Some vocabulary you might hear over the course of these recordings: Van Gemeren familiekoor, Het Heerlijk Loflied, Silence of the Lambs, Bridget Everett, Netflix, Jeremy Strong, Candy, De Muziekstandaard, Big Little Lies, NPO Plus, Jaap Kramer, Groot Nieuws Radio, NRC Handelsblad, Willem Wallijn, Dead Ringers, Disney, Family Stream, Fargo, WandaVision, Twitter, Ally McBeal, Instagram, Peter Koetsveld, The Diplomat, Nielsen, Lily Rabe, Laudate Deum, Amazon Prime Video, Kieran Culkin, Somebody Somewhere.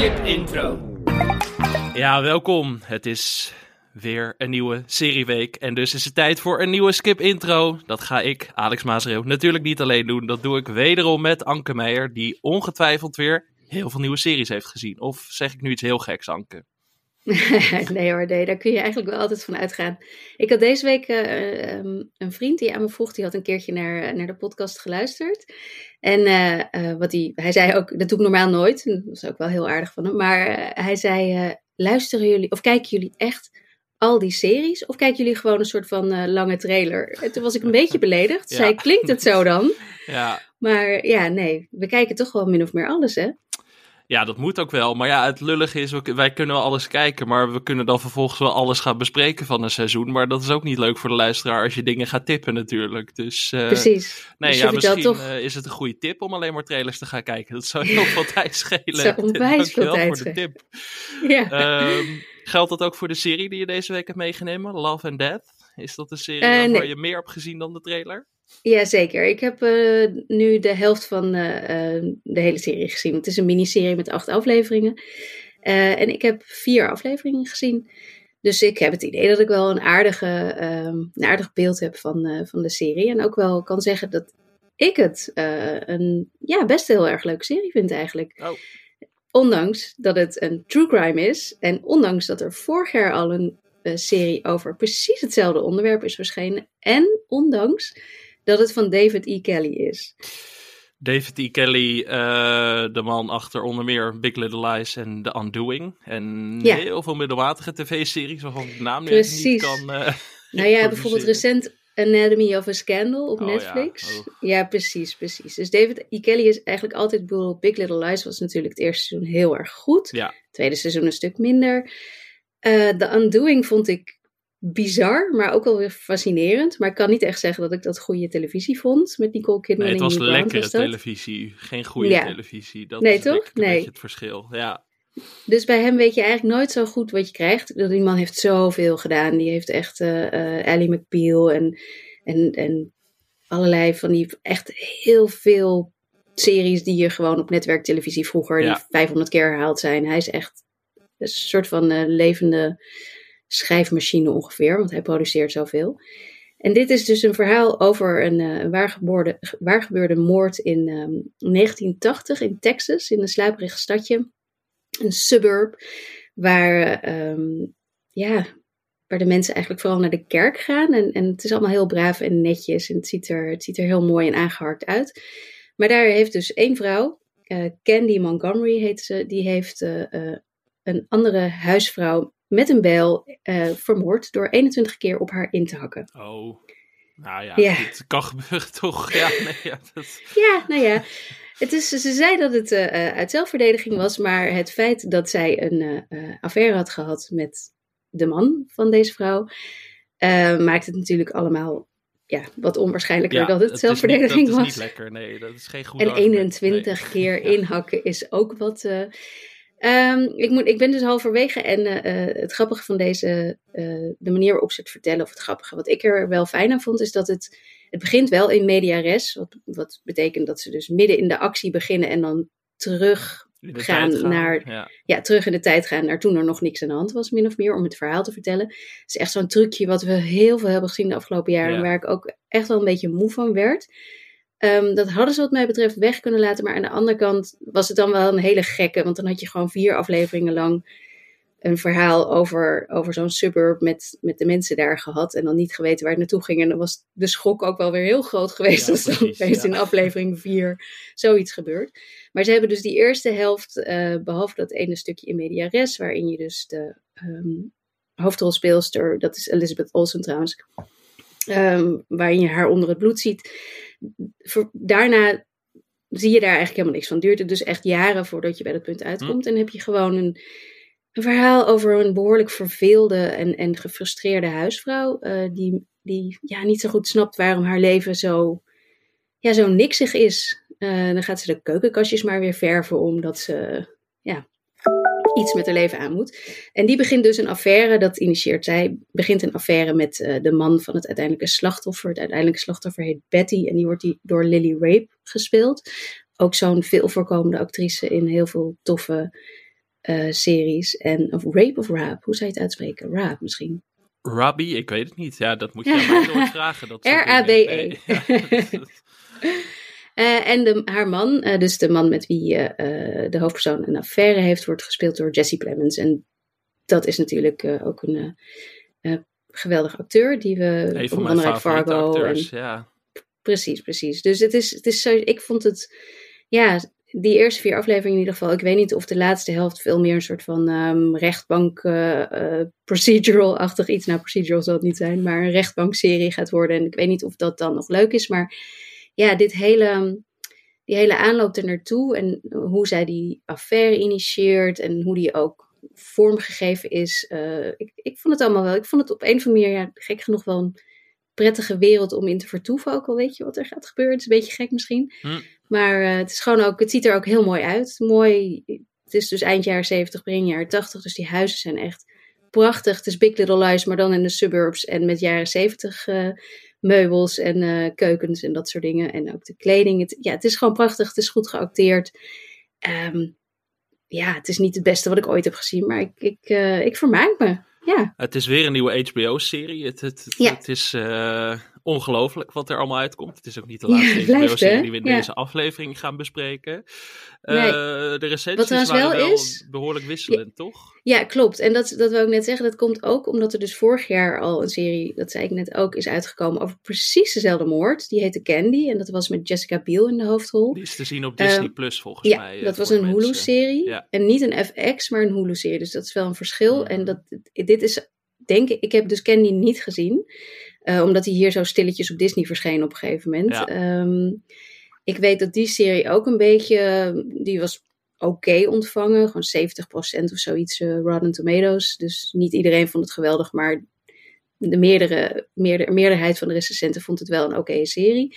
Skip Intro. Ja, welkom. Het is weer een nieuwe serieweek en dus is het tijd voor een nieuwe Skip Intro. Dat ga ik, Alex Maasreel, natuurlijk niet alleen doen. Dat doe ik wederom met Anke Meijer, die ongetwijfeld weer heel veel nieuwe series heeft gezien. Of zeg ik nu iets heel geks, Anke? Nee, daar kun je eigenlijk wel altijd van uitgaan. Ik had deze week een vriend die aan me vroeg, die had een keertje naar de podcast geluisterd. En hij zei ook, dat doe ik normaal nooit, dat was ook wel heel aardig van hem, maar hij zei, luisteren jullie, of kijken jullie echt al die series, of kijken jullie gewoon een soort van lange trailer? En toen was ik een beetje beledigd, zei, klinkt het zo dan? Ja. Maar ja, nee, we kijken toch wel min of meer alles, hè? Ja, dat moet ook wel. Maar ja, het lullige is, wij kunnen wel alles kijken, maar we kunnen dan vervolgens wel alles gaan bespreken van een seizoen. Maar dat is ook niet leuk voor de luisteraar als je dingen gaat tippen natuurlijk. Dus, precies. Nee, dus ja, misschien toch... is het een goede tip om alleen maar trailers te gaan kijken. Dat zou heel veel tijd schelen. Dat zou onwijs veel tijd schelen. Dankjewel voor de tip. Ja. Geldt dat ook voor de serie die je deze week hebt meegenomen? Love and Death? Is dat een serie waar je meer hebt gezien dan de trailer? Ja, zeker. Ik heb nu de helft van de hele serie gezien. Het is een miniserie met 8 afleveringen. En ik heb 4 afleveringen gezien. Dus ik heb het idee dat ik wel een aardig beeld heb van de serie. En ook wel kan zeggen dat ik het best heel erg leuke serie vind eigenlijk. Oh. Ondanks dat het een true crime is. En ondanks dat er vorig jaar al een serie over precies hetzelfde onderwerp is verschenen. En ondanks... dat het van David E. Kelley is. David E. Kelley, de man achter onder meer Big Little Lies en The Undoing. En heel veel middelmatige tv-series waarvan ik de naam niet kan... nou ja, bijvoorbeeld recent Anatomy of a Scandal op Netflix. Ja. Oh. Ja, precies. Dus David E. Kelley is eigenlijk altijd... Big Little Lies was natuurlijk het eerste seizoen heel erg goed. Ja. Het tweede seizoen een stuk minder. The Undoing vond ik... bizar, maar ook alweer fascinerend. Maar ik kan niet echt zeggen dat ik dat goede televisie vond. Met Nicole Kidman en Hugh Grant. Het was lekkere televisie, geen goede televisie. Dat is toch? Een beetje het verschil. Ja. Dus bij hem weet je eigenlijk nooit zo goed wat je krijgt. Die man heeft zoveel gedaan. Die heeft echt Ally McBeal en allerlei van die echt heel veel series die je gewoon op netwerktelevisie vroeger die 500 keer herhaald zijn. Hij is echt een soort van levende... schrijfmachine ongeveer, want hij produceert zoveel. En dit is dus een verhaal over een waargebeurde moord in 1980 in Texas, in een sluiperig stadje. Een suburb waar de mensen eigenlijk vooral naar de kerk gaan. En het is allemaal heel braaf en netjes en het ziet er heel mooi en aangeharkt uit. Maar daar heeft dus één vrouw, Candy Montgomery heet ze, die heeft een andere huisvrouw met een bijl vermoord door 21 keer op haar in te hakken. Oh, nou ja, het kan gebeuren toch? Ja, ze zei dat het uit zelfverdediging was, maar het feit dat zij een affaire had gehad met de man van deze vrouw, maakt het natuurlijk allemaal wat onwaarschijnlijker dat het zelfverdediging was. Dat is niet lekker, nee, dat is geen goed argument. En 21 keer inhakken is ook wat... ik ben dus halverwege en het grappige van deze, de manier waarop ze het vertellen, of het grappige, wat ik er wel fijn aan vond, is dat het begint wel in media res, wat betekent dat ze dus midden in de actie beginnen en dan terug in de tijd gaan naar toen er nog niks aan de hand was, min of meer, om het verhaal te vertellen. Het is echt zo'n trucje wat we heel veel hebben gezien de afgelopen jaren, waar ik ook echt wel een beetje moe van werd. Dat hadden ze wat mij betreft weg kunnen laten. Maar aan de andere kant was het dan wel een hele gekke. Want dan had je gewoon 4 afleveringen lang een verhaal over zo'n suburb met de mensen daar gehad. En dan niet geweten waar het naartoe ging. En dan was de schok ook wel weer heel groot geweest. Ja, als dan opeens in aflevering 4 zoiets gebeurt. Maar ze hebben dus die eerste helft, behalve dat ene stukje in media res, waarin je dus de hoofdrolspeelster, dat is Elizabeth Olsen trouwens... waarin je haar onder het bloed ziet. Daarna zie je daar eigenlijk helemaal niks van. Duurt het dus echt jaren voordat je bij dat punt uitkomt. En heb je gewoon een verhaal over een behoorlijk verveelde en gefrustreerde huisvrouw. Die niet zo goed snapt waarom haar leven zo niksig is. Dan gaat ze de keukenkastjes maar weer verven omdat ze... iets met haar leven aan moet. En die begint dus een affaire, dat initieert zij, begint een affaire met de man van het uiteindelijke slachtoffer. Het uiteindelijke slachtoffer heet Betty en die wordt door Lily Rabe gespeeld. Ook zo'n veel voorkomende actrice in heel veel toffe series. En, of Rabe of Rabe, hoe zou je het uitspreken? Rabe misschien. Robbie, ik weet het niet. Ja, dat moet je aan mij vragen. Dat R-A-B-E. Ja, en haar man, dus de man met wie de hoofdpersoon een affaire heeft, wordt gespeeld door Jesse Plemons. En dat is natuurlijk ook een geweldige acteur die we onder andere uit Fargo. Acteurs, en, ja. Precies. Dus het is zo. Ik vond het, ja, die eerste 4 afleveringen in ieder geval. Ik weet niet of de laatste helft veel meer een soort van rechtbank procedural-achtig iets. Nou, procedural zal het niet zijn, maar een rechtbankserie gaat worden. En ik weet niet of dat dan nog leuk is, maar ja, die hele aanloop ernaartoe en hoe zij die affaire initieert en hoe die ook vormgegeven is. Ik vond het allemaal wel. Ik vond het op een of andere manier, ja, gek genoeg wel een prettige wereld om in te vertoeven. Ook al weet je wat er gaat gebeuren. Het is een beetje gek misschien. Maar het is gewoon ook, het ziet er ook heel mooi uit. Mooi. Het is dus eind jaren 70, begin jaren 80. Dus die huizen zijn echt prachtig. Het is Big Little Lies, maar dan in de suburbs en met jaren 70 meubels en keukens en dat soort dingen. En ook de kleding. Het is gewoon prachtig. Het is goed geacteerd. Het is niet het beste wat ik ooit heb gezien, maar ik vermaak me. Ja. Het is weer een nieuwe HBO-serie. Het is ongelooflijk wat er allemaal uitkomt. Het is ook niet de laatste HBO-serie die we in deze aflevering gaan bespreken. Nee. De recensies waren wel behoorlijk wisselend, toch? Ja, klopt. En dat wil ik net zeggen. Dat komt ook omdat er dus vorig jaar al een serie, dat zei ik net ook, is uitgekomen over precies dezelfde moord. Die heette Candy. En dat was met Jessica Biel in de hoofdrol. Die is te zien op Disney Plus volgens mij. Ja, dat was een Hulu-serie. Ja. En niet een FX, maar een Hulu-serie. Dus dat is wel een verschil. Ja. En dit is, denk ik, ik heb dus Candy niet gezien. Omdat hij hier zo stilletjes op Disney verscheen op een gegeven moment. Ja. Ik weet dat die serie ook een beetje, die was oké ontvangen. Gewoon 70% of zoiets Rotten Tomatoes. Dus niet iedereen vond het geweldig, maar de meerderheid van de recensenten vond het wel een oké serie.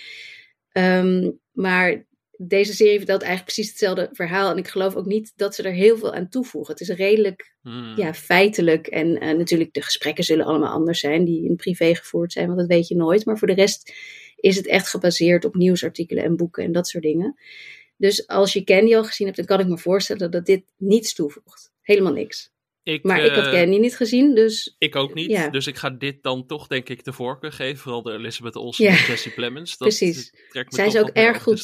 Maar deze serie vertelt eigenlijk precies hetzelfde verhaal. En ik geloof ook niet dat ze er heel veel aan toevoegen. Het is redelijk feitelijk. En natuurlijk, de gesprekken zullen allemaal anders zijn. Die in privé gevoerd zijn, want dat weet je nooit. Maar voor de rest is het echt gebaseerd op nieuwsartikelen en boeken en dat soort dingen. Dus als je Candy al gezien hebt, dan kan ik me voorstellen dat dit niets toevoegt. Helemaal niks. Maar ik had Candy niet gezien, dus... Ik ook niet, dus ik ga dit dan toch, denk ik, de voorkeur geven. Vooral de Elizabeth Olsen en Jesse Plemons. Precies. Zij is ook erg goed.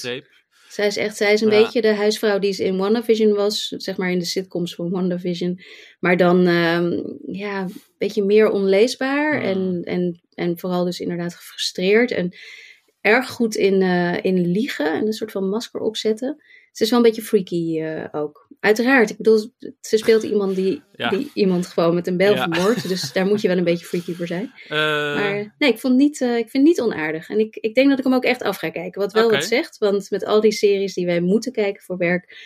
Zij is een beetje de huisvrouw die in WandaVision was. Zeg maar in de sitcoms van WandaVision. Maar dan, een beetje meer onleesbaar. Ja. En vooral dus inderdaad gefrustreerd. En erg goed in liegen en een soort van masker opzetten. Ze is wel een beetje freaky ook. Uiteraard, ik bedoel, ze speelt iemand die iemand gewoon met een bijl vermoordt. Dus daar moet je wel een beetje freaky voor zijn. Maar nee, ik vind het niet onaardig. En ik denk dat ik hem ook echt af ga kijken. Wat wel wat zegt, want met al die series die wij moeten kijken voor werk,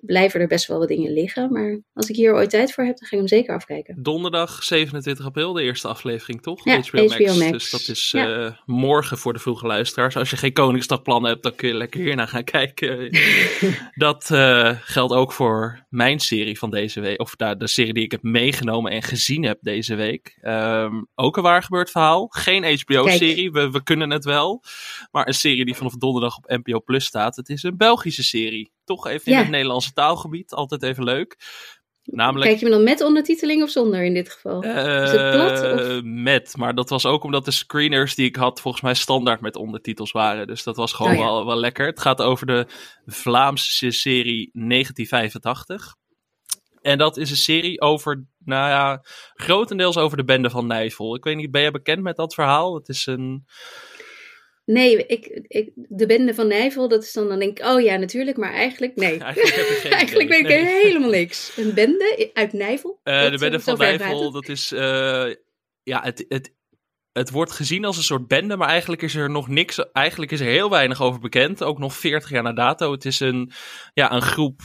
blijven er best wel wat dingen liggen. Maar als ik hier ooit tijd voor heb, dan ga ik hem zeker afkijken. Donderdag 27 april, de eerste aflevering, toch? Ja, HBO Max. Dus dat is morgen voor de vroege luisteraars. Als je geen Koningsdagplannen hebt, dan kun je lekker hiernaar gaan kijken. Dat geldt ook voor mijn serie van deze week. Of de serie die ik heb meegenomen en gezien heb deze week. Ook een waargebeurd verhaal. Geen HBO-serie, we kunnen het wel. Maar een serie die vanaf donderdag op NPO Plus staat. Het is een Belgische serie. Toch even in het Nederlandse taalgebied. Altijd even leuk. Namelijk, kijk je me dan met ondertiteling of zonder in dit geval? Is het plat? Of? Met, maar dat was ook omdat de screeners die ik had volgens mij standaard met ondertitels waren. Dus dat was gewoon wel lekker. Het gaat over de Vlaamse serie 1985. En dat is een serie over, grotendeels over de Bende van Nijvel. Ik weet niet, ben je bekend met dat verhaal? Het is een... Nee, de Bende van Nijvel, dat is dan denk ik, oh ja, natuurlijk, maar eigenlijk nee. Eigenlijk weet ik helemaal niks. Een bende uit Nijvel? De Bende van Nijvel, dat is, het wordt gezien als een soort bende, maar eigenlijk is er nog niks, eigenlijk is er heel weinig over bekend, ook nog 40 jaar na dato. Het is een groep,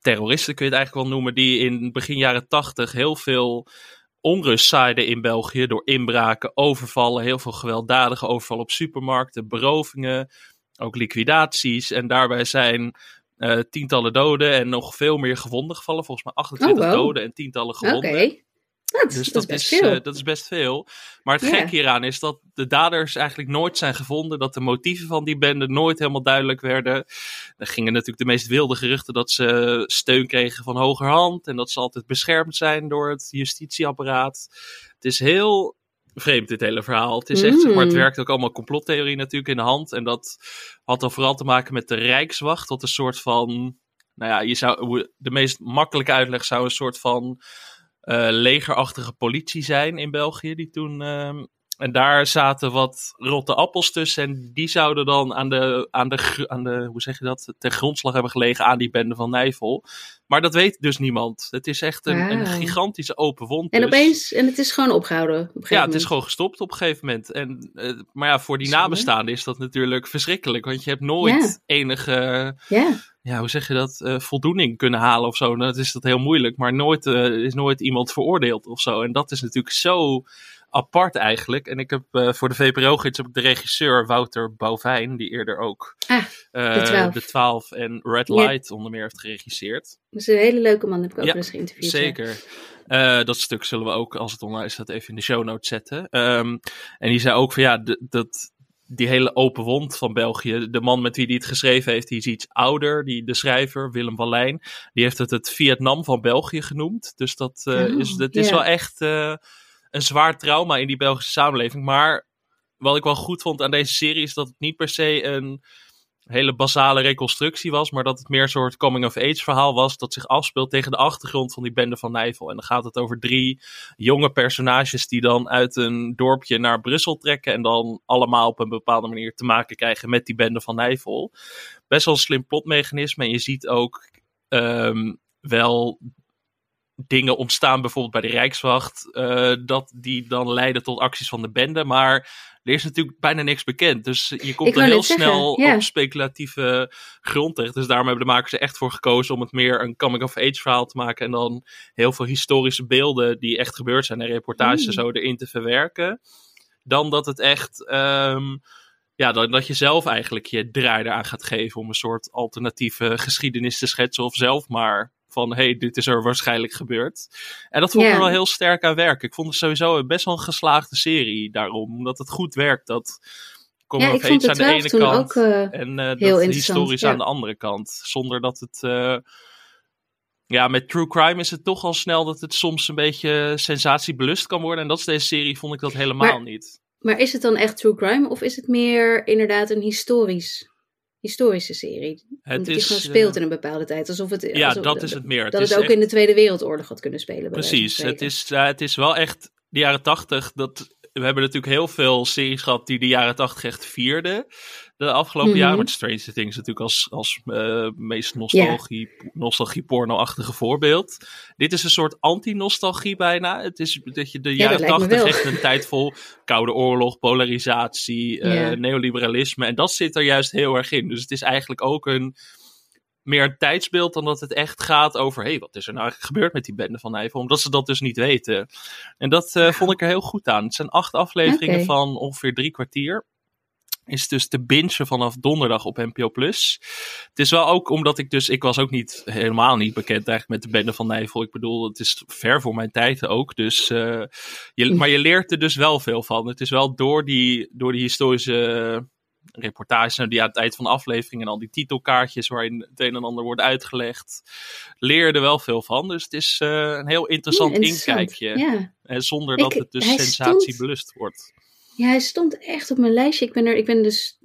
terroristen kun je het eigenlijk wel noemen, die in begin jaren 80 heel veel onrust zaaiden in België door inbraken, overvallen, heel veel gewelddadige overvallen op supermarkten, berovingen, ook liquidaties. En daarbij zijn tientallen doden en nog veel meer gewonden gevallen. Volgens mij 28 doden en tientallen gewonden. Dat is best veel. Maar het gekke hieraan is dat de daders eigenlijk nooit zijn gevonden. Dat de motieven van die bende nooit helemaal duidelijk werden. Er gingen natuurlijk de meest wilde geruchten dat ze steun kregen van hogerhand. En dat ze altijd beschermd zijn door het justitieapparaat. Het is heel vreemd, dit hele verhaal. Het is echt, maar het werkt ook allemaal complottheorie natuurlijk in de hand. En dat had dan vooral te maken met de Rijkswacht. Dat een soort van, nou ja, de meest makkelijke uitleg zou een soort van legerachtige politie zijn in België, die toen en daar zaten wat rotte appels tussen en die zouden dan ten grondslag hebben gelegen aan die bende van Nijvel. Maar dat weet dus niemand. Het is echt een gigantische open wond. En opeens, en het is gewoon opgehouden op een gegeven moment. Het is gewoon gestopt op een gegeven moment. En, maar ja, voor die nabestaanden is dat natuurlijk verschrikkelijk, want je hebt nooit enige voldoening kunnen halen of zo. Nou, dat is dat heel moeilijk, maar nooit iemand veroordeeld of zo. En dat is natuurlijk zo apart eigenlijk. En ik heb voor de VPRO-gids de regisseur Wouter Bouvijn, die eerder ook de 12 en Red Light onder meer heeft geregisseerd. Dat is een hele leuke man, heb ik ook eens geïnterviewd. Zeker. Dat stuk zullen we ook, als het online is, dat even in de show notes zetten. En die zei ook van die hele open wond van België. De man met wie die het geschreven heeft, die is iets ouder. De schrijver, Willem Wallijn, die heeft het Vietnam van België genoemd. Dus dat is wel echt een zwaar trauma in die Belgische samenleving. Maar wat ik wel goed vond aan deze serie is dat het niet per se een hele basale reconstructie was, maar dat het meer een soort coming-of-age verhaal was dat zich afspeelt tegen de achtergrond van die bende van Nijvel. En dan gaat het over 3 jonge personages die dan uit een dorpje naar Brussel trekken en dan allemaal op een bepaalde manier te maken krijgen met die bende van Nijvel. Best wel een slim plotmechanisme. En je ziet ook wel dingen ontstaan, bijvoorbeeld bij de Rijkswacht, dat die dan leiden tot acties van de bende, maar er is natuurlijk bijna niks bekend. Dus je komt er heel snel op speculatieve grond terecht. Dus daarom hebben de makers er echt voor gekozen om het meer een coming-of-age verhaal te maken en dan heel veel historische beelden die echt gebeurd zijn en reportages en zo erin te verwerken. Dan dat het echt dat je zelf eigenlijk je draai eraan gaat geven om een soort alternatieve geschiedenis te schetsen of zelf maar van, dit is er waarschijnlijk gebeurd. En dat vond ik wel heel sterk aan werken. Ik vond het sowieso best wel een geslaagde serie daarom. Omdat het goed werkt. Dat coming-of-age aan de ene kant ook, en dat historisch aan de andere kant. Zonder dat het met true crime is het toch al snel dat het soms een beetje sensatiebelust kan worden. En dat is deze serie, vond ik dat helemaal niet. Maar is het dan echt true crime? Of is het meer inderdaad een historische serie? Het is gewoon speelt in een bepaalde tijd. Alsof het, dat is het meer. Dat het ook echt in de Tweede Wereldoorlog had kunnen spelen. Precies, het is wel echt de jaren 80. We hebben natuurlijk heel veel series gehad die de jaren 80 echt vierden de afgelopen jaren. Met Stranger Things natuurlijk als meest nostalgie-porno-achtige voorbeeld. Dit is een soort anti-nostalgie bijna. Het is dat je de jaren 80 echt een tijd vol koude oorlog, polarisatie, neoliberalisme. En dat zit er juist heel erg in. Dus het is eigenlijk ook meer tijdsbeeld dan dat het echt gaat over wat is er nou eigenlijk gebeurd met die bende van Nijvel, omdat ze dat dus niet weten. En dat vond ik er heel goed aan. Het zijn 8 afleveringen van ongeveer 3 kwartier. Is dus te bingen vanaf donderdag op NPO Plus. Het is wel ook omdat ik was ook helemaal niet bekend eigenlijk met de bende van Nijvel. Ik bedoel, het is ver voor mijn tijd ook. Dus, maar je leert er dus wel veel van. Het is wel door die historische reportages die aan het eind van de aflevering en al die titelkaartjes waarin het een en ander wordt uitgelegd, leer je er wel veel van. Dus het is een heel interessant inkijkje. Ja. En zonder dat het dus sensatiebelust wordt. Ja, hij stond echt op mijn lijstje. Ik ben dus,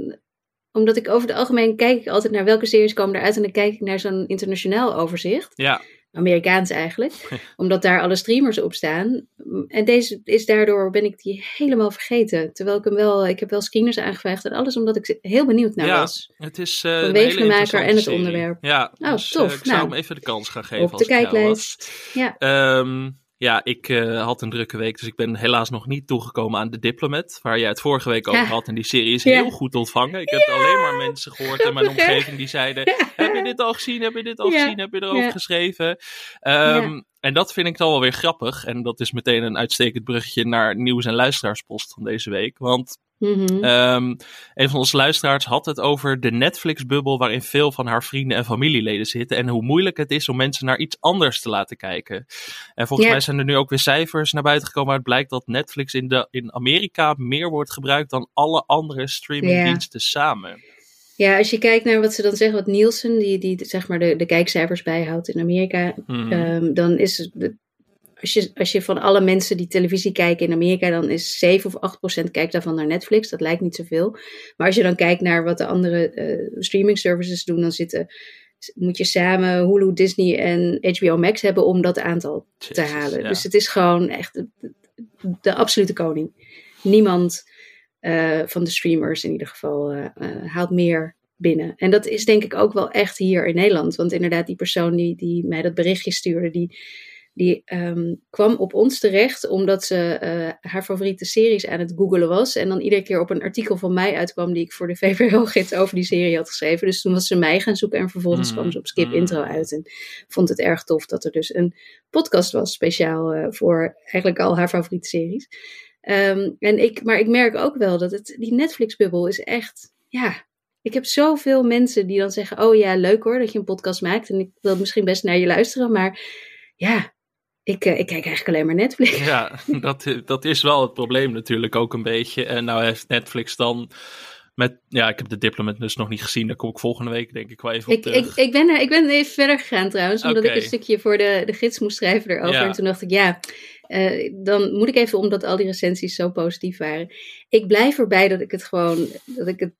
omdat ik over het algemeen kijk ik altijd naar welke series komen eruit en dan kijk ik naar zo'n internationaal overzicht. Ja. Amerikaans eigenlijk. Omdat daar alle streamers op staan. En daardoor ben ik die helemaal vergeten. Terwijl ik heb wel screeners aangevraagd en alles, omdat ik heel benieuwd naar was. Het is een hele maker en het onderwerp. Ja, dus, tof. Ik zou hem even de kans gaan geven. Op de kijklijst. Ja. Ik had een drukke week, dus ik ben helaas nog niet toegekomen aan The Diplomat, waar jij het vorige week over had. En die serie is heel goed ontvangen. Ik heb alleen maar mensen gehoord in mijn omgeving die zeiden, heb je dit al gezien? Heb je dit al gezien? Heb je erover geschreven? En dat vind ik dan wel weer grappig. En dat is meteen een uitstekend bruggetje naar nieuws- en luisteraarspost van deze week. Want Mm-hmm. Een van onze luisteraars had het over de Netflix-bubbel waarin veel van haar vrienden en familieleden zitten en hoe moeilijk het is om mensen naar iets anders te laten kijken. En volgens mij zijn er nu ook weer cijfers naar buiten gekomen waaruit blijkt dat Netflix in Amerika meer wordt gebruikt dan alle andere streamingdiensten samen. Ja, als je kijkt naar wat ze dan zeggen, wat Nielsen, die zeg maar de kijkcijfers bijhoudt in Amerika, dan is het... Als je van alle mensen die televisie kijken in Amerika, dan is 7 of 8% kijkt daarvan naar Netflix. Dat lijkt niet zoveel. Maar als je dan kijkt naar wat de andere streaming services doen, dan moet je samen Hulu, Disney en HBO Max hebben om dat aantal te halen. Ja. Dus het is gewoon echt de absolute koning. Niemand van de streamers in ieder geval haalt meer binnen. En dat is denk ik ook wel echt hier in Nederland. Want inderdaad, die persoon die mij dat berichtje stuurde, die kwam op ons terecht omdat ze haar favoriete series aan het googelen was. En dan iedere keer op een artikel van mij uitkwam die ik voor de VPRO-gids over die serie had geschreven. Dus toen was ze mij gaan zoeken en vervolgens kwam ze op Skip Intro uit. En vond het erg tof dat er dus een podcast was speciaal voor eigenlijk al haar favoriete series. Maar ik merk ook wel dat die Netflix-bubbel is echt... ja. Ik heb zoveel mensen die dan zeggen, oh ja, leuk hoor dat je een podcast maakt. En ik wil misschien best naar je luisteren, maar ja... Ik kijk eigenlijk alleen maar Netflix. Ja, dat is wel het probleem natuurlijk ook een beetje. En nou heeft Netflix dan met... Ja, ik heb The Diplomat dus nog niet gezien. Daar kom ik volgende week denk ik wel even op terug. Ik ben even verder gegaan trouwens. Omdat ik een stukje voor de gids moest schrijven erover. Ja. En toen dacht ik, dan moet ik even, omdat al die recensies zo positief waren. Ik blijf erbij dat ik het gewoon...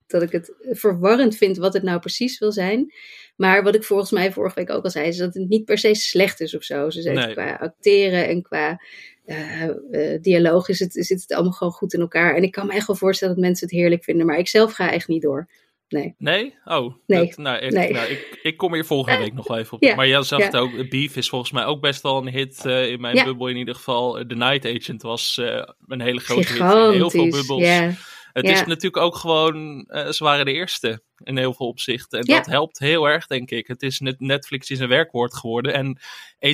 Dat ik het verwarrend vind wat het nou precies wil zijn. Maar wat ik volgens mij vorige week ook al zei, is dat het niet per se slecht is of zo. Ze zei qua acteren en qua dialoog zit het allemaal gewoon goed in elkaar. En ik kan me echt wel voorstellen dat mensen het heerlijk vinden. Maar ik zelf ga echt niet door. Nee. Nee? Oh. Nee. Ik kom hier volgende week nog wel even op. Ja. Maar jij zegt ook, Beef is volgens mij ook best wel een hit in mijn bubbel in ieder geval. The Night Agent was een hele grote hit in heel veel bubbels. Ja. Het is natuurlijk ook gewoon, ze waren de eerste in heel veel opzichten. En dat helpt heel erg, denk ik. Het is Netflix is een werkwoord geworden. En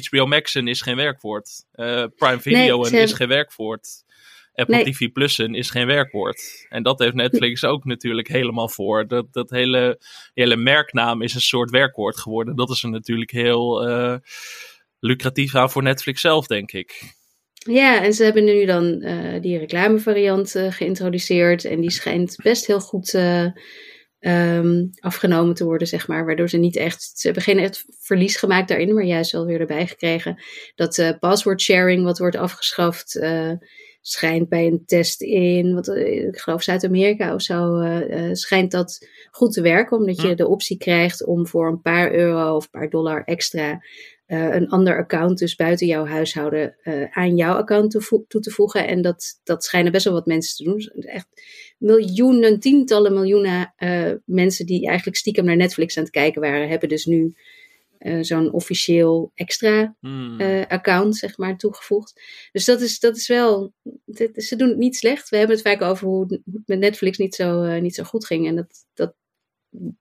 HBO Maxen is geen werkwoord. Prime Videoen is geen werkwoord. Apple TV Plussen is geen werkwoord. En dat heeft Netflix ook natuurlijk helemaal voor. Dat hele merknaam is een soort werkwoord geworden. Dat is er natuurlijk heel lucratief aan voor Netflix zelf, denk ik. Ja, en ze hebben nu dan die reclamevariant geïntroduceerd. En die schijnt best heel goed afgenomen te worden, zeg maar. Waardoor ze hebben geen echt verlies gemaakt daarin, maar juist wel weer erbij gekregen. Dat password sharing, wat wordt afgeschaft, schijnt bij een test in, ik geloof Zuid-Amerika of zo, schijnt dat goed te werken. Omdat je de optie krijgt om voor een paar euro of een paar dollar extra een ander account, dus buiten jouw huishouden, aan jouw account toe te voegen. En dat schijnen best wel wat mensen te doen. Echt miljoenen, tientallen miljoenen mensen die eigenlijk stiekem naar Netflix aan het kijken waren, hebben dus nu zo'n officieel extra account, zeg maar, toegevoegd. Dus dat is wel... Ze doen het niet slecht. We hebben het vaak over hoe het met Netflix niet zo goed ging. En dat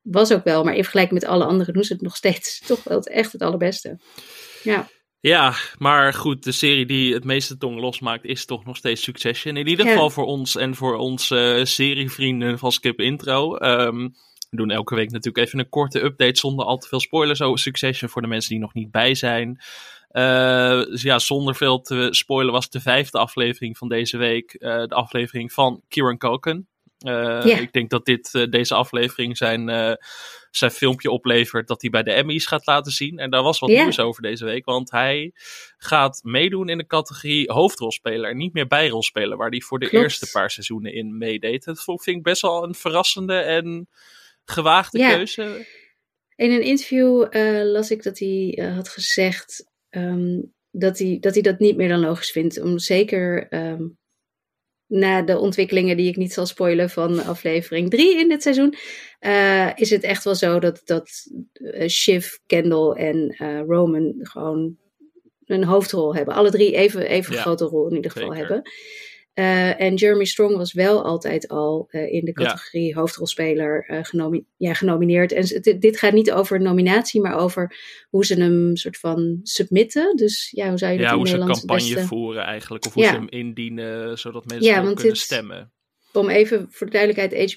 was ook wel, maar in vergelijking met alle anderen doen ze het nog steeds toch wel echt het allerbeste. Ja. Ja, maar goed, de serie die het meeste tong losmaakt is toch nog steeds Succession. In ieder geval voor ons en voor onze serievrienden van Skip Intro. We doen elke week natuurlijk even een korte update zonder al te veel spoilers over Succession voor de mensen die nog niet bij zijn. Zonder veel te spoilen was de 5e aflevering van deze week de aflevering van Kieran Culkin. Ik denk dat deze aflevering zijn filmpje oplevert dat hij bij de Emmys gaat laten zien. En daar was wat nieuws over deze week, want hij gaat meedoen in de categorie hoofdrolspeler en niet meer bijrolspeler, waar hij voor de eerste paar seizoenen in meedeed. Dat vind ik best wel een verrassende en gewaagde keuze. In een interview las ik dat hij had gezegd dat hij dat niet meer dan logisch vindt. Om zeker... na de ontwikkelingen die ik niet zal spoilen van aflevering 3 in dit seizoen, is het echt wel zo dat Shiv, Kendall en Roman gewoon een hoofdrol hebben. Alle drie even grote rol in ieder geval hebben. En Jeremy Strong was wel altijd al in de categorie hoofdrolspeler genomineerd. En dit gaat niet over nominatie, maar over hoe ze hem soort van submitten. Dus ja, hoe zou je dat in Nederland... Ja, hoe ze campagne voeren eigenlijk. Of hoe ze hem indienen, zodat mensen kunnen stemmen. om even voor de duidelijkheid,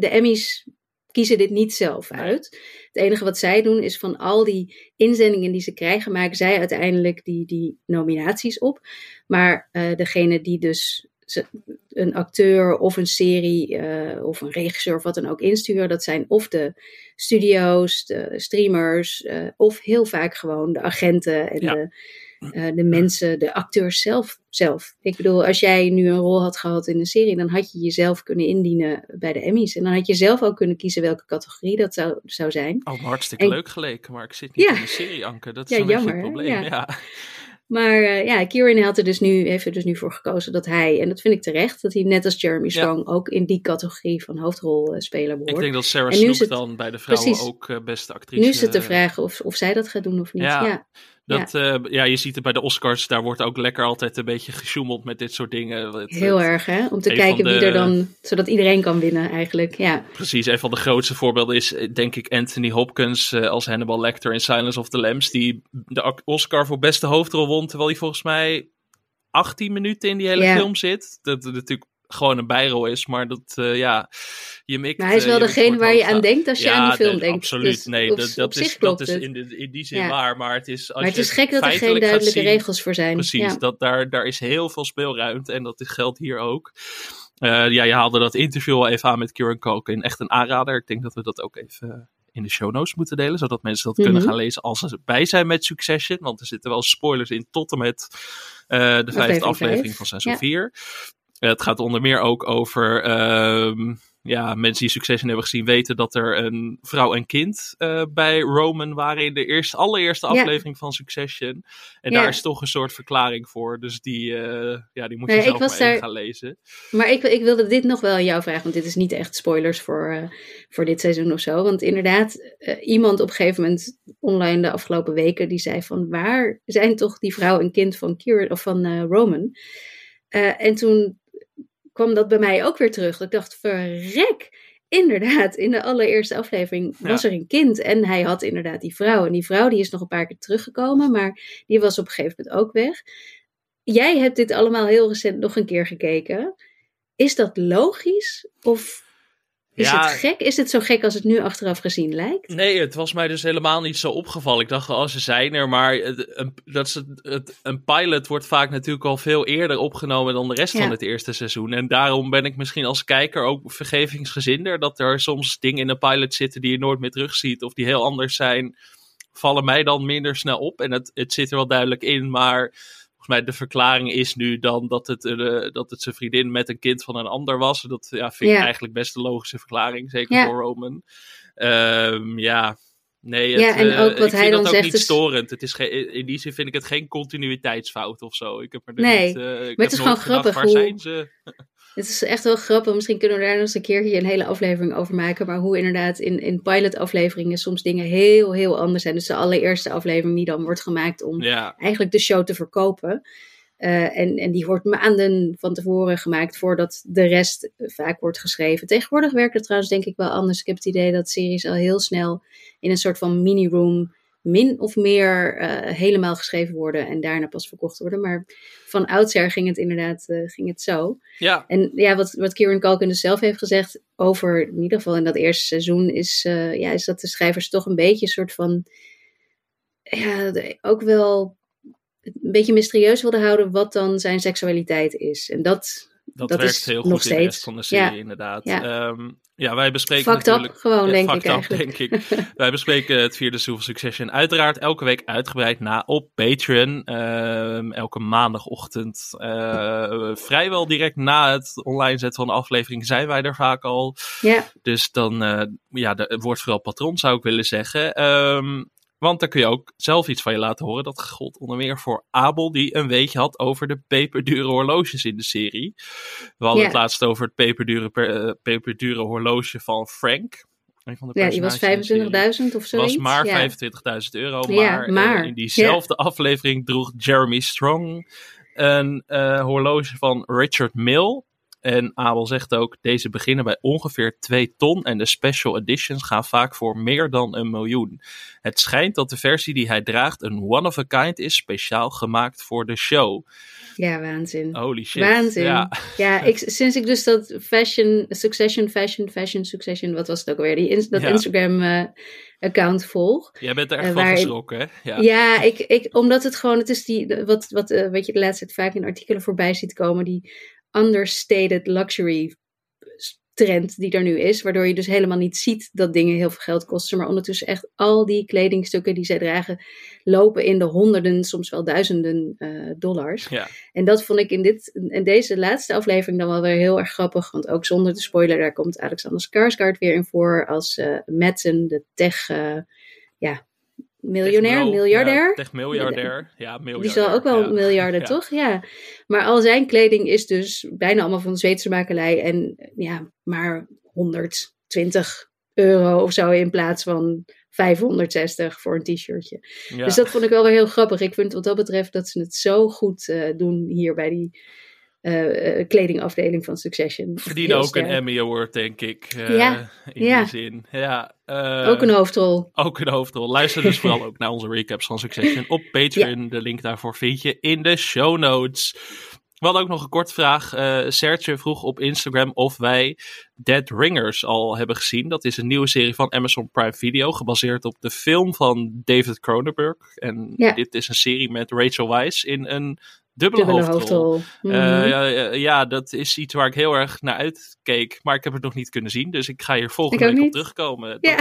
de Emmys kiezen dit niet zelf uit. Het enige wat zij doen is van al die inzendingen die ze krijgen, maken zij uiteindelijk die nominaties op. Maar degene die dus een acteur of een serie of een regisseur of wat dan ook insturen, dat zijn of de studio's, de streamers of heel vaak gewoon de agenten en de mensen, de acteurs zelf. Ik bedoel, als jij nu een rol had gehad in een serie, dan had je jezelf kunnen indienen bij de Emmys. En dan had je zelf ook kunnen kiezen welke categorie dat zou zijn. Oh, hartstikke leuk geleken, maar ik zit niet in de serie, Anke. Dat is een beetje het probleem, Maar Kieran heeft er dus nu voor gekozen dat hij, en dat vind ik terecht, dat hij net als Jeremy Strong ook in die categorie van hoofdrolspeler wordt. Ik denk dat Sarah Snook dan bij de vrouwen ook beste actrice. Nu is het de vraag of zij dat gaat doen of niet. Ja. Je ziet het bij de Oscars, daar wordt ook lekker altijd een beetje gesjoemeld met dit soort dingen. Heel erg, hè? Om te kijken wie er dan, zodat iedereen kan winnen eigenlijk, ja. Precies, een van de grootste voorbeelden is, denk ik, Anthony Hopkins als Hannibal Lecter in Silence of the Lambs, die de Oscar voor beste hoofdrol won, terwijl hij volgens mij 18 minuten in die hele film zit. Dat natuurlijk gewoon een bijrol is, maar dat, je mikt... Maar hij is wel degene waar je aan denkt als je aan die film denkt. Absoluut, dus dat is in die zin waar, maar het is... Maar het is gek dat er geen duidelijke regels voor zijn. Precies, daar is heel veel speelruimte en dat geldt hier ook. Je haalde dat interview al even aan met Kieran Culkin, echt een aanrader. Ik denk dat we dat ook even in de show notes moeten delen, zodat mensen dat kunnen gaan lezen als ze bij zijn met Succession, want er zitten wel spoilers in tot en met de vijfde aflevering van seizoen 4. Het gaat onder meer ook over mensen die Succession hebben gezien weten dat er een vrouw en kind bij Roman waren in de allereerste aflevering van Succession. En daar is toch een soort verklaring voor. Dus die moet je zelf maar even gaan lezen. Maar ik wilde dit nog wel aan jou vragen, want dit is niet echt spoilers voor dit seizoen of zo. Want inderdaad, iemand op een gegeven moment online de afgelopen weken die zei van waar zijn toch die vrouw en kind van Kieran of van Roman? En toen kwam dat bij mij ook weer terug. Ik dacht, verrek! Inderdaad, in de allereerste aflevering was er een kind. En hij had inderdaad die vrouw. En die vrouw die is nog een paar keer teruggekomen. Maar die was op een gegeven moment ook weg. Jij hebt dit allemaal heel recent nog een keer gekeken. Is dat logisch? Of... Is het gek? Is het zo gek als het nu achteraf gezien lijkt? Nee, het was mij dus helemaal niet zo opgevallen. Ik dacht wel, ze zijn er, maar een pilot wordt vaak natuurlijk al veel eerder opgenomen dan de rest van het eerste seizoen. En daarom ben ik misschien als kijker ook vergevingsgezinder, dat er soms dingen in een pilot zitten die je nooit meer terugziet of die heel anders zijn, vallen mij dan minder snel op. En het zit er wel duidelijk in, maar... Volgens mij de verklaring is nu dan dat het zijn vriendin met een kind van een ander was. Dat vind ik eigenlijk best een logische verklaring, zeker voor Roman. En ook wat hij dan zegt. Ik vind dat ook niet storend. Het is in die zin vind ik het geen continuïteitsfout of zo. Ik heb er niet. Maar het is gewoon grappig. Waar zijn ze? Het is echt wel grappig. Misschien kunnen we daar nog eens een keer een hele aflevering over maken. Maar hoe inderdaad in pilot-afleveringen soms dingen heel, heel anders zijn. Dus de allereerste aflevering die dan wordt gemaakt om eigenlijk de show te verkopen. En die wordt maanden van tevoren gemaakt voordat de rest vaak wordt geschreven. Tegenwoordig werkt het trouwens denk ik wel anders. Ik heb het idee dat series al heel snel in een soort van mini-room min of meer helemaal geschreven worden en daarna pas verkocht worden. Maar van oudsher ging het inderdaad zo. Ja. En wat Kieran Culkin dus zelf heeft gezegd over, in ieder geval in dat eerste seizoen, is dat de schrijvers toch een beetje een soort van ook wel een beetje mysterieus wilden houden wat dan zijn seksualiteit is. En dat werkt heel goed in de rest van de serie, inderdaad. Wij bespreken natuurlijk... Fucked up, denk ik. Wij bespreken het vierde seizoen van Succession uiteraard elke week uitgebreid na op Patreon. Elke maandagochtend. Vrijwel direct na het online zetten van de aflevering zijn wij er vaak al. Yeah. Dus dan wordt vooral patroon, zou ik willen zeggen. Want daar kun je ook zelf iets van je laten horen. Dat gold onder meer voor Abel, die een weetje had over de peperdure horloges in de serie. We hadden het laatst over het peperdure horloge van Frank. Die was 25.000 of zoiets. Was maar €25.000. Maar in diezelfde aflevering droeg Jeremy Strong een horloge van Richard Mille. En Abel zegt ook, deze beginnen bij ongeveer 2 ton en de special editions gaan vaak voor meer dan 1 miljoen. Het schijnt dat de versie die hij draagt een one-of-a-kind is, speciaal gemaakt voor de show. Ja, waanzin. Holy shit. Waanzin. Ja, sinds ik dus dat Succession, wat was het ook alweer, dat Instagram... account volg. Jij bent er echt van geschrokken, hè? Ja, ik, omdat het gewoon, het is die, wat je de laatste tijd vaak in artikelen voorbij ziet komen, die understated luxury trend die er nu is, waardoor je dus helemaal niet ziet dat dingen heel veel geld kosten, maar ondertussen echt al die kledingstukken die zij dragen, lopen in de honderden, soms wel duizenden dollars. Ja. En dat vond ik in deze laatste aflevering dan wel weer heel erg grappig, want ook zonder de spoiler, daar komt Alexander Skarsgård weer in voor als Madsen, de miljardair. Die zal ook wel miljarden, toch? Ja. Maar al zijn kleding is dus bijna allemaal van de Zweedse makelij. En ja, maar €120 of zo in plaats van $560 voor een t-shirtje. Ja. Dus dat vond ik wel weer heel grappig. Ik vind wat dat betreft dat ze het zo goed doen hier bij die... kledingafdeling van Succession. Verdienen ook een Emmy Award, denk ik. In die zin. Ja, ook een hoofdrol. Luister dus vooral ook naar onze recaps van Succession op Patreon. Ja. De link daarvoor vind je in de show notes. We hadden ook nog een korte vraag. Sertje vroeg op Instagram of wij Dead Ringers al hebben gezien. Dat is een nieuwe serie van Amazon Prime Video, gebaseerd op de film van David Cronenberg. En dit is een serie met Rachel Weisz in een dubbele hoofdrol. Mm-hmm. Dat is iets waar ik heel erg naar uitkeek. Maar ik heb het nog niet kunnen zien. Dus ik ga hier volgende week op terugkomen. Ja.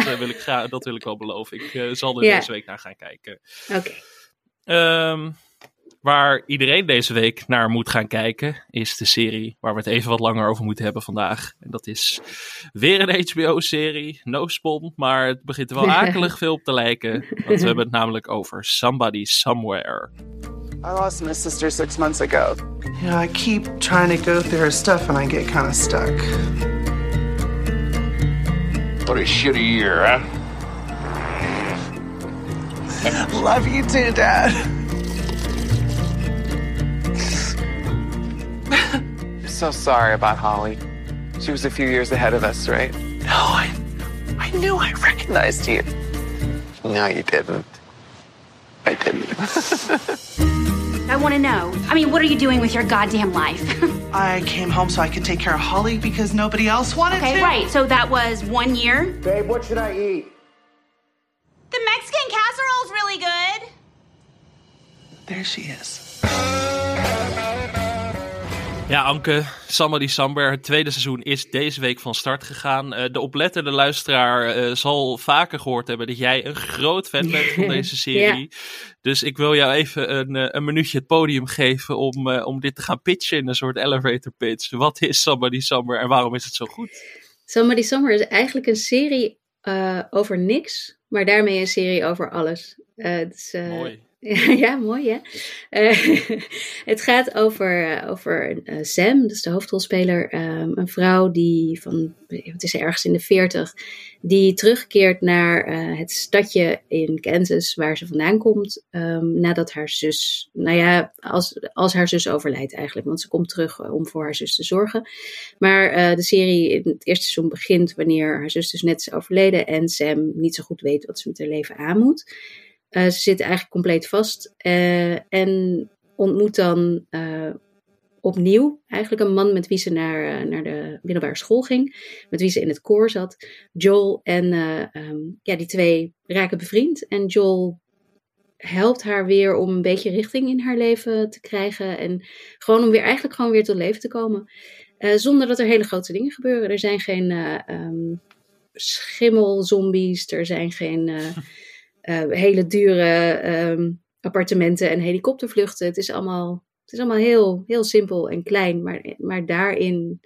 Dat wil ik wel beloven. Ik zal er deze week naar gaan kijken. Okay. Waar iedereen deze week naar moet gaan kijken, is de serie waar we het even wat langer over moeten hebben vandaag. En dat is weer een HBO-serie. No spon, maar het begint er wel akelig veel op te lijken. Want we hebben het namelijk over Somebody Somewhere. I lost my sister 6 months ago. You know, I keep trying to go through her stuff and I get kind of stuck. What a shitty year, huh? Love you too, Dad. I'm so sorry about Holly. She was a few years ahead of us, right? No, I knew I recognized you. No, you didn't. I didn't. I want to know. I mean, what are you doing with your goddamn life? I came home so I could take care of Holly because nobody else wanted to. Okay, right. So that was 1 year. Babe, what should I eat? The Mexican casserole's really good. There she is. Ja, Anke, Somebody Somewhere, het tweede seizoen is deze week van start gegaan. De oplettende luisteraar zal vaker gehoord hebben dat jij een groot fan bent van deze serie. Dus ik wil jou even een minuutje het podium geven om dit te gaan pitchen in een soort elevator pitch. Wat is Somebody Somewhere en waarom is het zo goed? Somebody Somewhere is eigenlijk een serie over niks, maar daarmee een serie over alles. Mooi. Ja, mooi hè. Het gaat over Sam, dus de hoofdrolspeler. Een vrouw die ergens in de 40, die terugkeert naar het stadje in Kansas waar ze vandaan komt. Nadat haar zus, als haar zus overlijdt eigenlijk. Want ze komt terug om voor haar zus te zorgen. Maar de serie in het eerste seizoen begint wanneer haar zus dus net is overleden. En Sam niet zo goed weet wat ze met haar leven aan moet. Ze zit eigenlijk compleet vast en ontmoet dan opnieuw eigenlijk een man met wie ze naar de middelbare school ging. Met wie ze in het koor zat, Joel. En die twee raken bevriend. En Joel helpt haar weer om een beetje richting in haar leven te krijgen. En gewoon om weer tot leven te komen. Zonder dat er hele grote dingen gebeuren. Er zijn geen schimmelzombies, er zijn geen... hele dure appartementen en helikoptervluchten. Het is allemaal heel, heel simpel en klein, maar daarin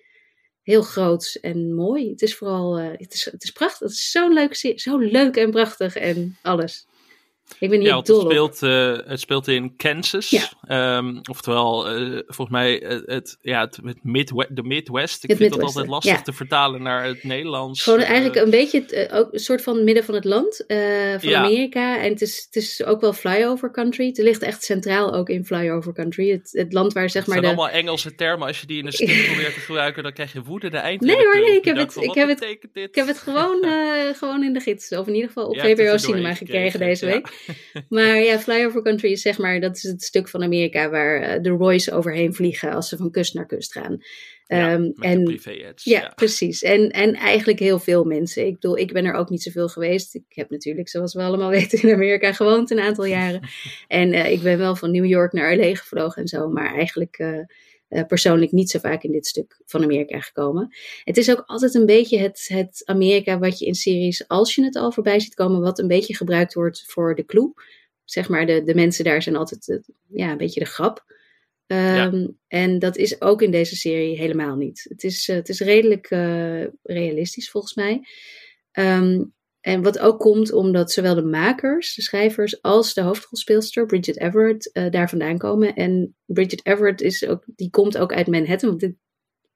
heel groots en mooi. Het is vooral het is prachtig. Het is zo leuk en prachtig en alles. Ik ben hier dol op. Het speelt in Kansas. Ja. Oftewel, volgens mij de Midwest. Ik vind dat altijd lastig te vertalen naar het Nederlands. Gewoon eigenlijk een beetje ook een soort van midden van het land van Amerika. En het is ook wel flyover country. Het ligt echt centraal ook in flyover country. Het land waar zeg maar... Het zijn allemaal Engelse termen. Als je die in een stuk probeert te gebruiken, dan krijg je woede de eind. Nee hoor, nee. Ik heb het gewoon in de gids. Of in ieder geval op VPRO Cinema gekregen deze week. Maar ja, flyover country is zeg maar, dat is het stuk van Amerika waar de Roy's overheen vliegen als ze van kust naar kust gaan. Met privé-jets. Ja, precies. En eigenlijk heel veel mensen. Ik bedoel, ik ben er ook niet zoveel geweest. Ik heb natuurlijk, zoals we allemaal weten, in Amerika gewoond een aantal jaren. En ik ben wel van New York naar L.A. gevlogen en zo, maar eigenlijk... persoonlijk niet zo vaak in dit stuk van Amerika gekomen. Het is ook altijd een beetje het Amerika wat je in series, als je het al voorbij ziet komen, wat een beetje gebruikt wordt voor de clue. Zeg maar, de mensen daar zijn altijd een beetje de grap. En dat is ook in deze serie helemaal niet. Het is redelijk realistisch volgens mij. En wat ook komt omdat zowel de makers, de schrijvers, als de hoofdrolspeelster Bridget Everett daar vandaan komen. En Bridget Everett die komt ook uit Manhattan, want dit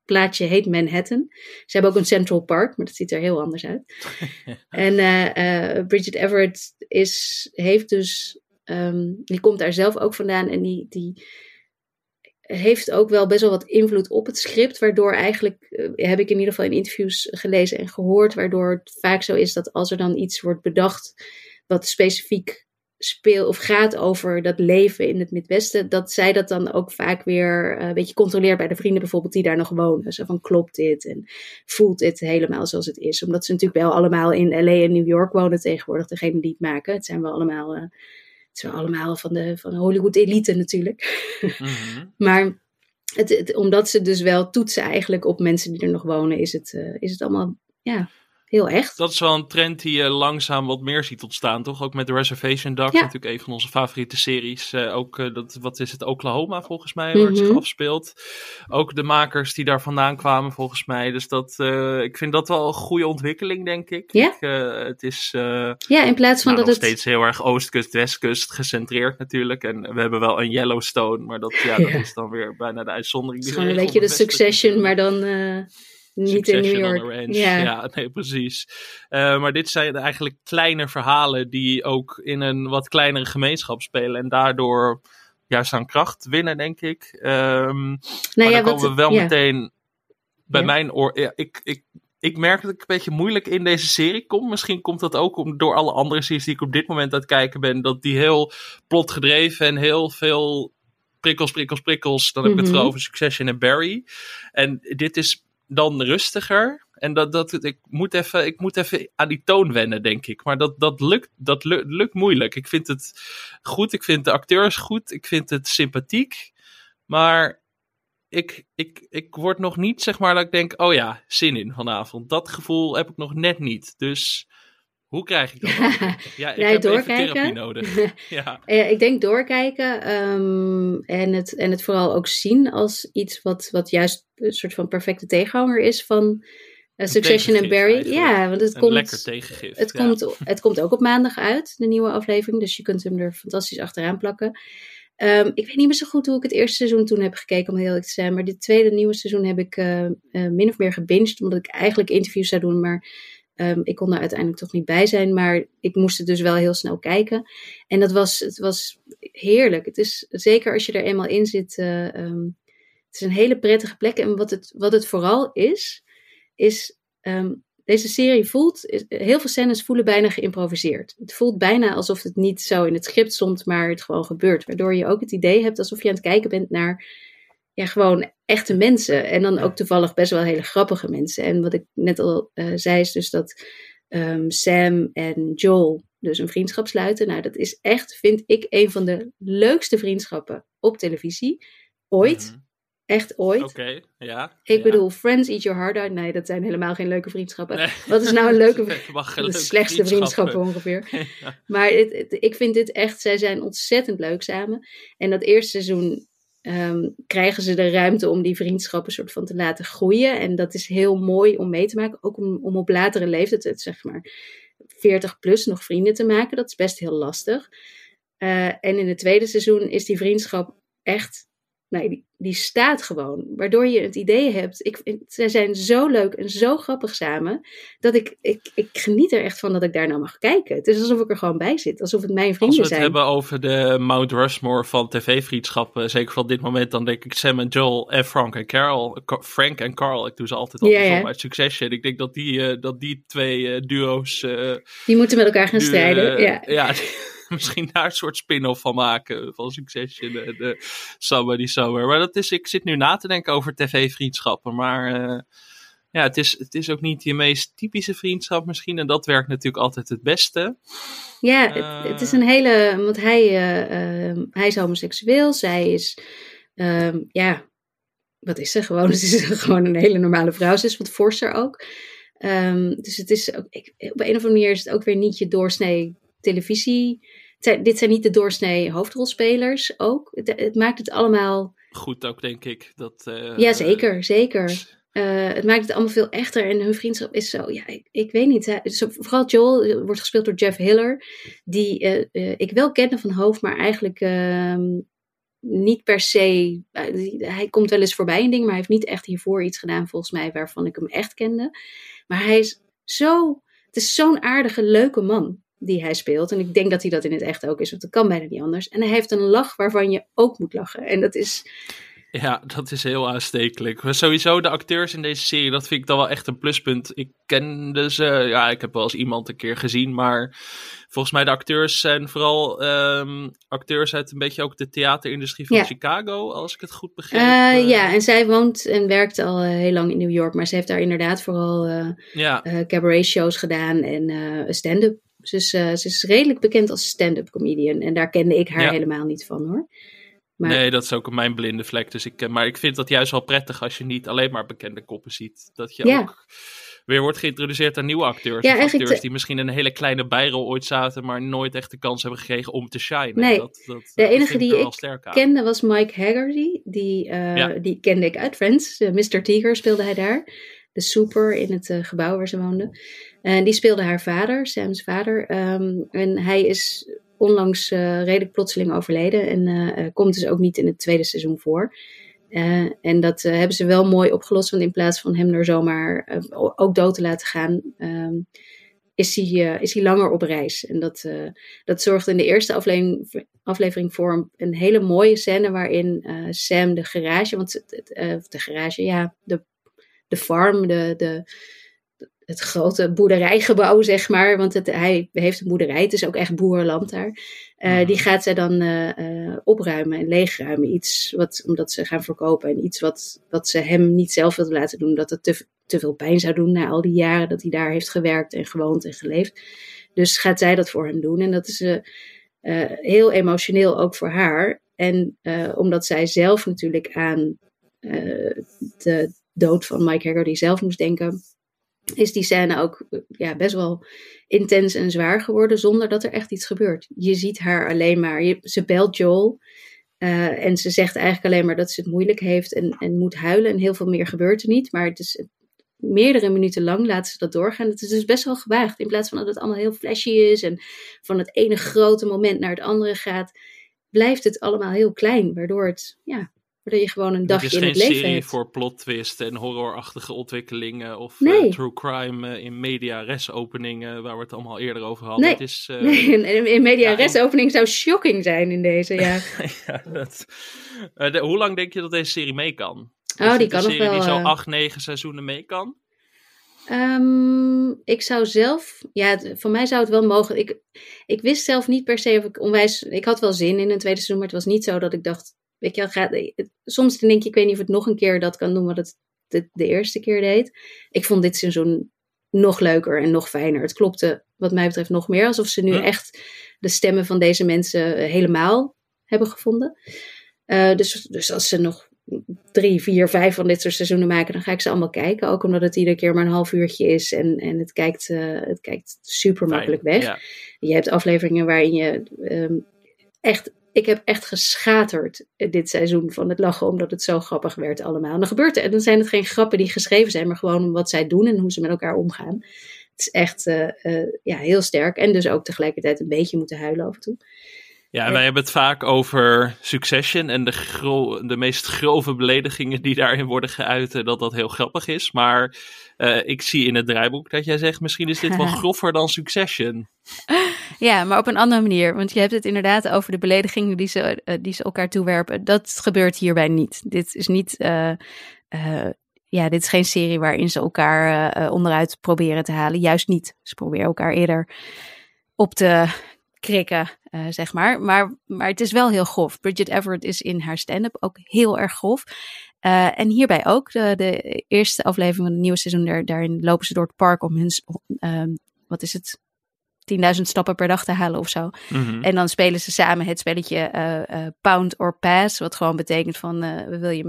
plaatsje heet Manhattan. Ze hebben ook een Central Park, maar dat ziet er heel anders uit. En Bridget Everett die komt daar zelf ook vandaan en die heeft ook wel best wel wat invloed op het script, waardoor eigenlijk, heb ik in ieder geval in interviews gelezen en gehoord, waardoor het vaak zo is dat als er dan iets wordt bedacht wat specifiek speelt of gaat over dat leven in het Midwesten, dat zij dat dan ook vaak weer een beetje controleert bij de vrienden bijvoorbeeld die daar nog wonen. Zo van, klopt dit en voelt dit helemaal zoals het is? Omdat ze natuurlijk wel allemaal in LA en New York wonen tegenwoordig, degene die het maken. Het zijn wel allemaal van de Hollywood-elite natuurlijk. Mm-hmm. Maar omdat ze dus wel toetsen eigenlijk op mensen die er nog wonen, is het allemaal heel echt. Dat is wel een trend die je langzaam wat meer ziet ontstaan, toch? Ook met de Reservation Dogs, natuurlijk een van onze favoriete series. Oklahoma volgens mij, waar het zich afspeelt. Ook de makers die daar vandaan kwamen volgens mij. Dus ik vind dat wel een goede ontwikkeling, denk ik. Ja. In plaats van dat nog steeds heel erg oostkust, westkust gecentreerd natuurlijk. En we hebben wel een Yellowstone, maar dat is dan weer bijna de uitzondering. Het is gewoon een beetje de Succession, maar dan... Niet in New York. Nee, precies. Maar dit zijn eigenlijk kleine verhalen die ook in een wat kleinere gemeenschap spelen. En daardoor juist aan kracht winnen, denk ik. Mijn oor... Ja, ik merk dat ik een beetje moeilijk in deze serie kom. Misschien komt dat ook door alle andere series die ik op dit moment aan het kijken ben. Dat die heel plotgedreven en heel veel prikkels. Dan heb ik het vooral over Succession en Barry. En dit is... dan rustiger. En ik moet even aan die toon wennen, denk ik. Maar dat lukt moeilijk. Ik vind het goed. Ik vind de acteurs goed. Ik vind het sympathiek. Maar ik word nog niet, zeg maar, dat ik denk... oh ja, zin in vanavond. Dat gevoel heb ik nog net niet. Dus... hoe krijg ik dat? Ik heb doorkijken. Even therapie nodig. Ik denk doorkijken en het vooral ook zien als iets wat juist een soort van perfecte tegenhanger is van Succession en Barry. Eigenlijk. Ja, want het komt lekker tegengif. Het komt ook op maandag uit, de nieuwe aflevering, dus je kunt hem er fantastisch achteraan plakken. Ik weet niet meer zo goed hoe ik het eerste seizoen toen heb gekeken, om heel eerlijk te zijn, maar dit tweede nieuwe seizoen heb ik min of meer gebinged, omdat ik eigenlijk interviews zou doen, maar ik kon daar uiteindelijk toch niet bij zijn, maar ik moest het dus wel heel snel kijken. En het was heerlijk. Het is, zeker als je er eenmaal in zit, het is een hele prettige plek. En wat het vooral is deze serie heel veel scènes voelen bijna geïmproviseerd. Het voelt bijna alsof het niet zo in het script stond, maar het gewoon gebeurt. Waardoor je ook het idee hebt alsof je aan het kijken bent naar... ja, gewoon echte mensen. En dan ook toevallig best wel hele grappige mensen. En wat ik net al zei is dus dat Sam en Joel dus een vriendschap sluiten. Nou, dat is echt, vind ik, een van de leukste vriendschappen op televisie. Ooit. Mm-hmm. Echt ooit. Okay, ja, ik bedoel, friends eat your heart out. Nee, dat zijn helemaal geen leuke vriendschappen. Nee. Wat is nou een leuke vriendschap? De slechtste vriendschappen ongeveer. Ja. Maar ik vind dit echt, zij zijn ontzettend leuk samen. En dat eerste seizoen... krijgen ze de ruimte om die vriendschappen soort van te laten groeien. En dat is heel mooi om mee te maken. Ook om op latere leeftijd, zeg maar. 40 plus nog vrienden te maken. Dat is best heel lastig. En in het tweede seizoen is die vriendschap echt... Nee, die staat gewoon. Waardoor je het idee hebt... Zij zijn zo leuk en zo grappig samen... dat ik geniet er echt van dat ik daar nou mag kijken. Het is alsof ik er gewoon bij zit. Alsof het mijn vrienden zijn. Als we het hebben over de Mount Rushmore van tv-vriendschappen... zeker van dit moment, dan denk ik Sam en Joel en Frank en Carol. Frank en Carl, ik doe ze altijd al uit Succession. Ik denk dat die twee duo's... die moeten met elkaar gaan strijden, ja. Misschien daar een soort spin-off van maken. Van Succession. De Somebody Somewhere. Maar dat is, ik zit nu na te denken over tv-vriendschappen. Maar het is ook niet je meest typische vriendschap misschien. En dat werkt natuurlijk altijd het beste. Ja, het is een hele... Want hij is homoseksueel. Zij is... wat is ze gewoon? Ze is gewoon een hele normale vrouw. Ze is wat forser ook. Dus het is ook... op een of andere manier is het ook weer niet je doorsnee... televisie. Dit zijn niet de doorsnee hoofdrolspelers ook. Het maakt het allemaal... Goed ook, denk ik. Ja, zeker. Het maakt het allemaal veel echter. En hun vriendschap is zo... Ja, ik weet niet. Vooral Joel wordt gespeeld door Jeff Hiller. Die ik wel kende van hoofd, maar eigenlijk niet per se... hij komt wel eens voorbij in dingen, maar hij heeft niet echt hiervoor iets gedaan, volgens mij, waarvan ik hem echt kende. Maar hij is zo... Het is zo'n aardige, leuke man die hij speelt. En ik denk dat hij dat in het echt ook is, want dat kan bijna niet anders. En hij heeft een lach waarvan je ook moet lachen. En dat is... Ja, dat is heel aanstekelijk. Maar sowieso de acteurs in deze serie, dat vind ik dan wel echt een pluspunt. Ik kende ze, ik heb wel eens iemand een keer gezien, maar volgens mij de acteurs zijn vooral acteurs uit een beetje ook de theaterindustrie van Chicago, als ik het goed begrijp. Ja, en zij woont en werkt al heel lang in New York, maar ze heeft daar inderdaad vooral cabaret shows gedaan en stand-up. Dus ze is redelijk bekend als stand-up comedian. En daar kende ik haar helemaal niet van, hoor. Maar... Nee, dat is ook mijn blinde vlek. Dus ik vind dat juist wel prettig als je niet alleen maar bekende koppen ziet. Dat je ook weer wordt geïntroduceerd aan nieuwe acteurs. Ja, acteurs die misschien een hele kleine bijrol ooit zaten, maar nooit echt de kans hebben gekregen om te shinen. Nee, de enige die ik kende was Mike Hagerty. Die kende ik uit Friends. Mr. Tiger speelde hij daar. De super in het gebouw waar ze woonde. En die speelde haar vader, Sam's vader. En hij is onlangs redelijk plotseling overleden. En komt dus ook niet in het tweede seizoen voor. En dat hebben ze wel mooi opgelost. Want in plaats van hem er zomaar ook dood te laten gaan... Is hij langer op reis. En dat zorgde in de eerste aflevering voor een hele mooie scène... waarin Sam de garage... de farm, het grote boerderijgebouw, zeg maar. Want hij heeft een boerderij. Het is ook echt boerenland daar. Die gaat zij dan opruimen en leegruimen. Iets wat, omdat ze gaan verkopen. En iets wat ze hem niet zelf wil laten doen. Omdat het te veel pijn zou doen na al die jaren dat hij daar heeft gewerkt en gewoond en geleefd. Dus gaat zij dat voor hem doen. En dat is heel emotioneel ook voor haar. En omdat zij zelf natuurlijk aan de dood van Mike Hagerty zelf moest denken, is die scène ook best wel intens en zwaar geworden, zonder dat er echt iets gebeurt. Je ziet haar alleen maar. Ze belt Joel en ze zegt eigenlijk alleen maar dat ze het moeilijk heeft en moet huilen. En heel veel meer gebeurt er niet, maar het is meerdere minuten lang laten ze dat doorgaan. Het is dus best wel gewaagd. In plaats van dat het allemaal heel flashy is en van het ene grote moment naar het andere gaat, blijft het allemaal heel klein, waardoor het... Waardoor je gewoon een dagje in het leven hebt. Het is geen serie voor plot twist en horrorachtige ontwikkelingen. Of true crime in media res openingen. Waar we het allemaal eerder over hadden. Nee, het is, in media res opening zou shocking zijn in deze. Ja. Hoe lang denk je dat deze serie mee kan? Oh, die kan nog wel. Een serie die zo 8-9 seizoenen mee kan? Ik zou zelf... voor mij zou het wel mogelijk... Ik wist zelf niet per se of ik onwijs... Ik had wel zin in een tweede seizoen, maar het was niet zo dat ik dacht... Weet je, soms denk ik weet niet of het nog een keer dat kan doen wat het de eerste keer deed. Ik vond dit seizoen nog leuker en nog fijner. Het klopte wat mij betreft nog meer. Alsof ze nu echt de stemmen van deze mensen helemaal hebben gevonden. Dus als ze nog 3, 4, 5 van dit soort seizoenen maken, dan ga ik ze allemaal kijken. Ook omdat het iedere keer maar een half uurtje is en het kijkt super makkelijk weg. Ja. Je hebt afleveringen waarin je echt... Ik heb echt geschaterd dit seizoen van het lachen, omdat het zo grappig werd allemaal. En dan zijn het geen grappen die geschreven zijn, maar gewoon wat zij doen en hoe ze met elkaar omgaan. is echt heel sterk. En dus ook tegelijkertijd een beetje moeten huilen af en toe. Ja, en wij hebben het vaak over Succession en de meest grove beledigingen die daarin worden geuit. Dat heel grappig is. Maar ik zie in het draaiboek dat jij zegt, misschien is dit wel groffer dan Succession. Ja, maar op een andere manier. Want je hebt het inderdaad over de beledigingen die ze elkaar toewerpen. Dat gebeurt hierbij niet. Dit is niet... dit is geen serie waarin ze elkaar onderuit proberen te halen. Juist niet. Ze proberen elkaar eerder op te krikken, zeg maar. Maar het is wel heel grof. Bridget Everett is in haar stand-up ook heel erg grof. En hierbij ook. De eerste aflevering van het nieuwe seizoen, daarin lopen ze door het park om hun 10.000 stappen per dag te halen of zo. Mm-hmm. En dan spelen ze samen het spelletje Pound or Pass. Wat gewoon betekent van, wil je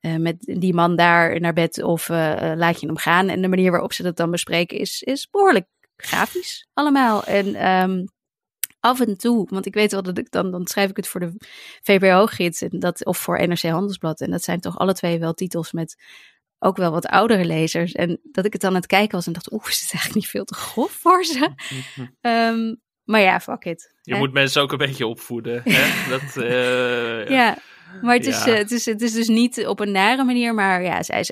met die man daar naar bed of laat je hem gaan. En de manier waarop ze dat dan bespreken is behoorlijk grafisch allemaal. En af en toe, want ik weet wel dat ik dan schrijf ik het voor de VPRO-gids of voor NRC Handelsblad. En dat zijn toch alle twee wel titels met ook wel wat oudere lezers. En dat ik het dan aan het kijken was en dacht, is het eigenlijk niet veel te grof voor ze? Maar ja, fuck it. Je moet mensen ook een beetje opvoeden. Hè? Ja. Maar het is dus niet op een nare manier, maar ja, zij is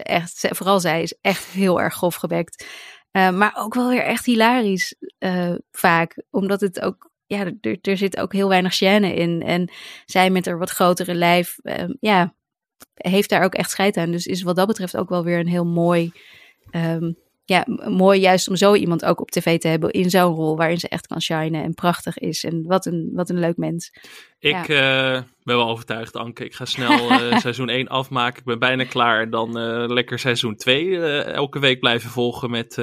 echt heel erg grof gebekt. Maar ook wel weer echt hilarisch vaak, omdat het ook, ja, er zit ook heel weinig gêne in. En zij met haar wat grotere lijf, heeft daar ook echt scheid aan. Dus is wat dat betreft ook wel weer een heel mooi, mooi juist om zo iemand ook op tv te hebben in zo'n rol waarin ze echt kan shinen en prachtig is. En wat een leuk mens. Ik ben wel overtuigd, Anke. Ik ga snel seizoen 1 afmaken. Ik ben bijna klaar. Dan lekker seizoen 2. Elke week blijven volgen met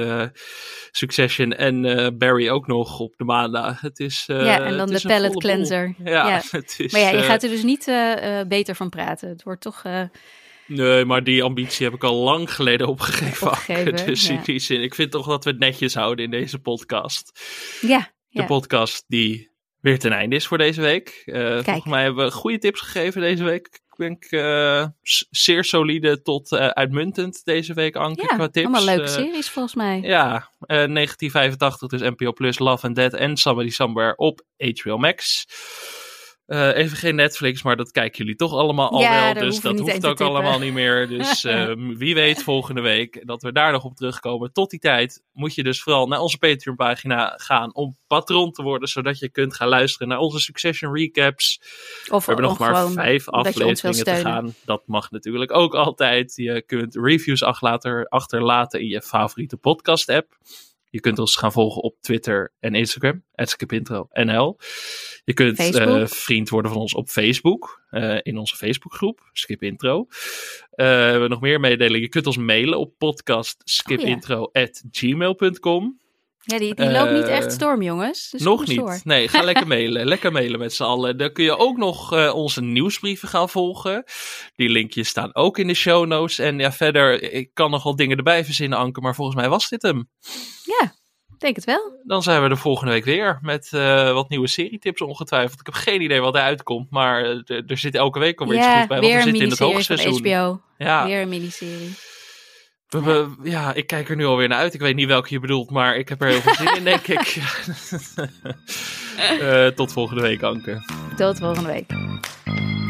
Succession en Barry ook nog op de maandag. Het is en dan de palette cleanser. Ja. Het is, maar ja, je gaat er dus niet beter van praten. Het wordt toch... Nee, maar die ambitie heb ik al lang geleden opgegeven. Dus in die zin, ik vind toch dat we het netjes houden in deze podcast. Ja. De podcast die weer ten einde is voor deze week. Volgens mij hebben we goede tips gegeven deze week. Ik denk zeer solide tot uitmuntend deze week, Anke, qua tips. Allemaal leuke series volgens mij. Ja, 1985, dus NPO Plus, Love and Death en Somebody Somewhere op HBO Max. Even geen Netflix, maar dat kijken jullie toch allemaal al wel. Dus dat hoeft ook allemaal niet meer. Dus wie weet volgende week dat we daar nog op terugkomen. Tot die tijd moet je dus vooral naar onze Patreon pagina gaan om patron te worden. Zodat je kunt gaan luisteren naar onze Succession recaps. We hebben nog maar 5 afleveringen te gaan. Dat mag natuurlijk ook altijd. Je kunt reviews achterlaten in je favoriete podcast app. Je kunt ons gaan volgen op Twitter en Instagram. @skipintro.nl. Je kunt vriend worden van ons op Facebook. In onze Facebookgroep. Skip Intro. We hebben nog meer mededelingen. Je kunt ons mailen op podcastskipintro@gmail.com. Ja, die loopt niet echt storm, jongens. Dus nog niet. Door. Nee, ga lekker mailen. Lekker mailen met z'n allen. Dan kun je ook nog onze nieuwsbrieven gaan volgen. Die linkjes staan ook in de show notes. En ja, verder, ik kan nogal dingen erbij verzinnen, Anke. Maar volgens mij was dit hem. Ja, denk het wel. Dan zijn we de volgende week weer met wat nieuwe serietips ongetwijfeld. Ik heb geen idee wat eruit komt. Maar er zit elke week alweer iets goed bij. Want we zitten in het hoogseizoen. HBO. Ja, weer een miniserie. Ja, ik kijk er nu alweer naar uit. Ik weet niet welke je bedoelt, maar ik heb er heel veel zin in, denk ik. Tot volgende week, Anke. Tot volgende week.